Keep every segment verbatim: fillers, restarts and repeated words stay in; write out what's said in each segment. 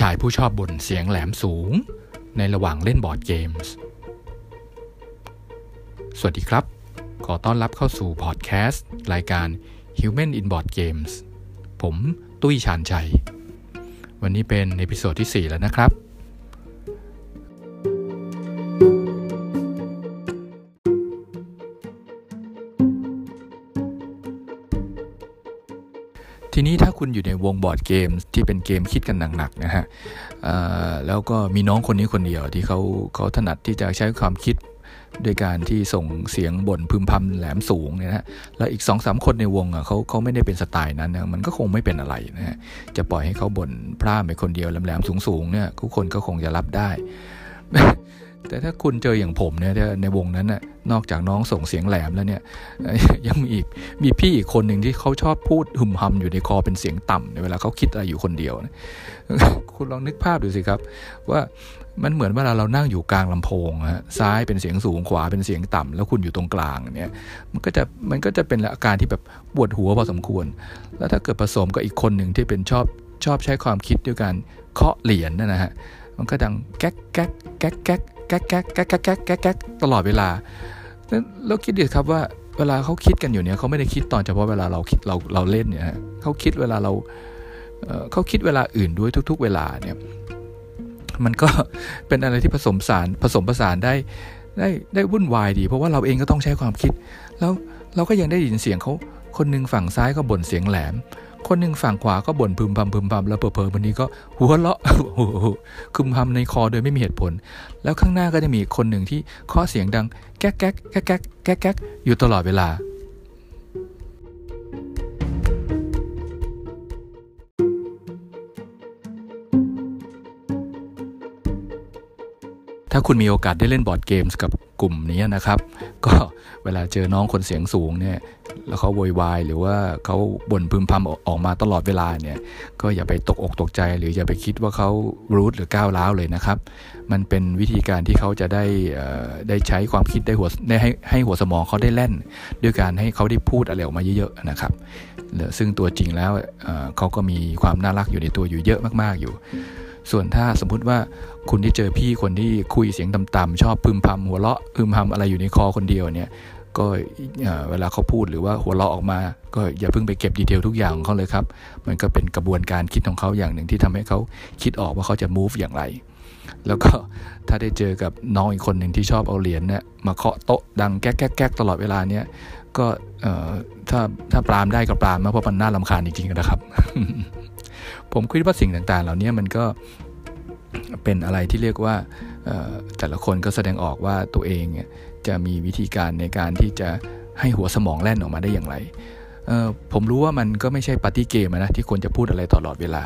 ชายผู้ชอบบ่นเสียงแหลมสูงในระหว่างเล่นบอร์ดเกมส์สวัสดีครับขอต้อนรับเข้าสู่พอดแคสต์รายการ Human in Board Games ผมตุ้ยชาญชัยวันนี้เป็นเอพิโซดที่สี่แล้วนะครับทีนี้ถ้าคุณอยู่ในวงบอร์ดเกมที่เป็นเกมคิดกันหนักๆนะฮะแล้วก็มีน้องคนนี้คนเดียวที่เขาเขาถนัดที่จะใช้ความคิดด้วยการที่ส่งเสียงบ่นพึมพำแหลมสูงเนี่ยนะแล้วอีก สองสาม คนในวงอ่ะเขาเขาไม่ได้เป็นสไตล์นั้นนะมันก็คงไม่เป็นอะไรนะฮะจะปล่อยให้เขาบ่นพร่ำไปคนเดียวแหลมๆสูงๆเนี่ยทุกคนก็คงจะรับได้ แต่ถ้าคุณเจออย่างผมเนี่ยในวงนั้นน่ะนอกจากน้องส่งเสียงแหลมแล้วเนี่ยยังมีอีกมีพี่อีกคนหนึ่งที่เขาชอบพูดหึมหำอยู่ในคอเป็นเสียงต่ำในเวลาเขาคิดอะไรอยู่คนเดียวนะคุณลองนึกภาพดูสิครับว่ามันเหมือนเวลาเรานั่งอยู่กลางลำโพงฮะซ้ายเป็นเสียงสูงขวาเป็นเสียงต่ำแล้วคุณอยู่ตรงกลางเนี่ยมันก็จะมันก็จะเป็นอาการที่แบบปวดหัวพอสมควรแล้วถ้าเกิดผสมกับอีกคนหนึ่งที่เป็นชอบชอบใช้ความคิดด้วยการเคาะเหรียญนะฮะมันก็ดังแก๊กแก๊กแก๊กแก๊กแก๊กแก๊กแก๊กแก๊กแก๊กแก๊กตลอดเวลาแล้วคิดดิครับว่าเวลาเขาคิดกันอยู่เนี่ยเขาไม่ได้คิดตอนเฉพาะเวลาเราคิดเราเราเล่นเนี่ยฮะเขาคิดเวลาเราเขาคิดเวลาอื่นด้วยทุกๆเวลาเนี่ยมันก็เป็นอะไรที่ผสมสารผสมผสานได้ได้ได้วุ่นวายดีเพราะว่าเราเองก็ต้องใช้ความคิดแล้วเราก็ยังได้ยินเสียงเขาคนนึงฝั่งซ้ายก็บ่นเสียงแหลมคนหนึ่งฝั่งขวาก็บ่นพึมพำพึมพำแล้วเผลอๆวันนี้ก็หัวเลาะคึมพำในคอโดยไม่มีเหตุผลแล้วข้างหน้าก็จะมีคนหนึ่งที่ข้อเสียงดังแก๊กแก๊กแก๊กแก๊กแก๊กแก๊กอยู่ตลอดเวลาถ้าคุณมีโอกาสได้เล่นบอร์ดเกมส์กับกลุ่มนี้นะครับก็เวลาเจอน้องคนเสียงสูงเนี่ยแล้วเขาโวยวายหรือว่าเขาบ่นพึมพำออกมาตลอดเวลาเนี่ยก็อย่าไปตกอกตกใจหรืออย่าไปคิดว่าเขารูทหรือก้าวร้าวเลยนะครับมันเป็นวิธีการที่เขาจะได้ได้ใช้ความคิดได้หัวได้ให้ให้หัวสมองเขาได้แล่นด้วยการให้เขาได้พูดอะไรออกมาเยอะๆนะครับซึ่งตัวจริงแล้วเขาก็มีความน่ารักอยู่ในตัวอยู่เยอะมากๆอยู่ส่วนถ้าสมมุติว่าคุณที่เจอพี่คนที่คุยเสียงต่ำๆชอบพึมพำหัวเราะพึมพำอะไรอยู่ในคอคนเดียวเนี่ยก็เวลาเขาพูดหรือว่าหัวเราะออกมาก็อย่าเพิ่งไปเก็บดีเทลทุกอย่างของเขาเลยครับมันก็เป็นกระบวนการคิดของเขาอย่างหนึ่งที่ทำให้เขาคิดออกว่าเขาจะ move อย่างไรแล้วก็ถ้าได้เจอกับน้องอีกคนหนึ่งที่ชอบเอาเหรียญเนี่ยมาเคาะโต๊ะดังแก๊กแก๊กแก๊กตลอดเวลาเนี่ยก็ถ้าถ้าปรามได้ก็ปรามนะเพราะมันน่ารำคาญจริงๆนะครับ ผมคิดว่าสิ่งต่างๆเหล่านี้มันก็เป็นอะไรที่เรียกว่าแต่ละคนก็แสดงออกว่าตัวเองจะมีวิธีการในการที่จะให้หัวสมองแล่นออกมาได้อย่างไรผมรู้ว่ามันก็ไม่ใช่ปาร์ตี้เกมนะที่ควรจะพูดอะไรตลอดเวลา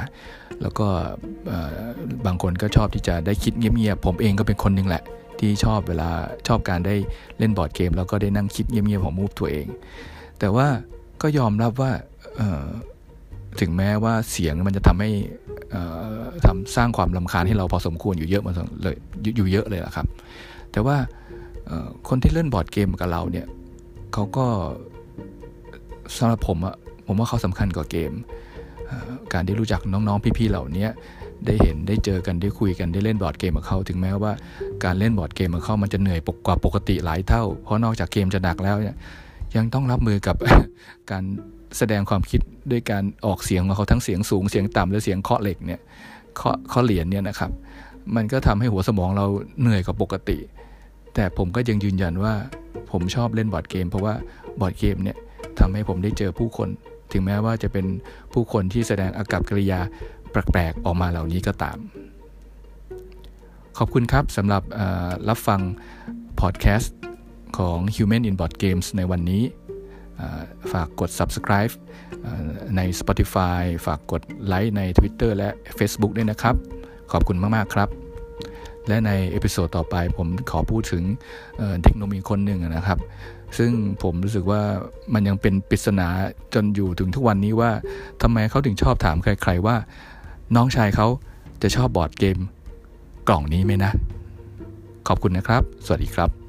แล้วก็บางคนก็ชอบที่จะได้คิดเงียบๆผมเองก็เป็นคนนึงแหละที่ชอบเวลาชอบการได้เล่นบอร์ดเกมแล้วก็ได้นั่งคิดเงียบๆของมูฟตัวเองแต่ว่าก็ยอมรับว่าถึงแม้ว่าเสียงมันจะทำให้ทำสร้างความรำคาญให้เราพอสมควรอยู่เยอะมันเลยอยู่เยอะเลยล่ะครับแต่ว่าคนที่เล่นบอร์ดเกมกับเราเนี่ยเขาก็สำหรับผมอะผมว่าเขาสำคัญกว่าเกมการได้รู้จักน้องๆพี่ๆเหล่านี้ได้เห็นได้เจอกันได้คุยกันได้เล่นบอร์ดเกมกับเขาถึงแม้ว่าการเล่นบอร์ดเกมกับเขามันจะเหนื่อยกว่าปกติหลายเท่าเพราะนอกจากเกมจะหนักแล้วเนี่ยยังต้องรับมือกับการแสดงความคิดด้วยการออกเสียงของเขาทั้งเสียงสูงเสียงต่ำและเสียงเคาะเหล็กเนี่ยเคาะเคาะเหรียญเนี่ยนะครับมันก็ทำให้หัวสมองเราเหนื่อยกว่าปกติแต่ผมก็ยังยืนยันว่าผมชอบเล่นบอร์ดเกมเพราะว่าบอร์ดเกมเนี่ยทำให้ผมได้เจอผู้คนถึงแม้ว่าจะเป็นผู้คนที่แสดงอากัปกิริยาแปลกๆออกมาเหล่านี้ก็ตามขอบคุณครับสำหรับรับฟังพอดแคสต์ของ Human in Board Games ในวันนี้ฝากกด Subscribe ใน Spotify ฝากกดไลค์ใน Twitter และ Facebook ด้วยนะครับขอบคุณมากๆครับและในเอพิโซดต่อไปผมขอพูดถึงเทคโนโลยีคนหนึ่งนะครับซึ่งผมรู้สึกว่ามันยังเป็นปริศนาจนอยู่ถึงทุกวันนี้ว่าทำไมเขาถึงชอบถามใครๆว่าน้องชายเขาจะชอบบอร์ดเกมกล่องนี้ไหมนะขอบคุณนะครับสวัสดีครับ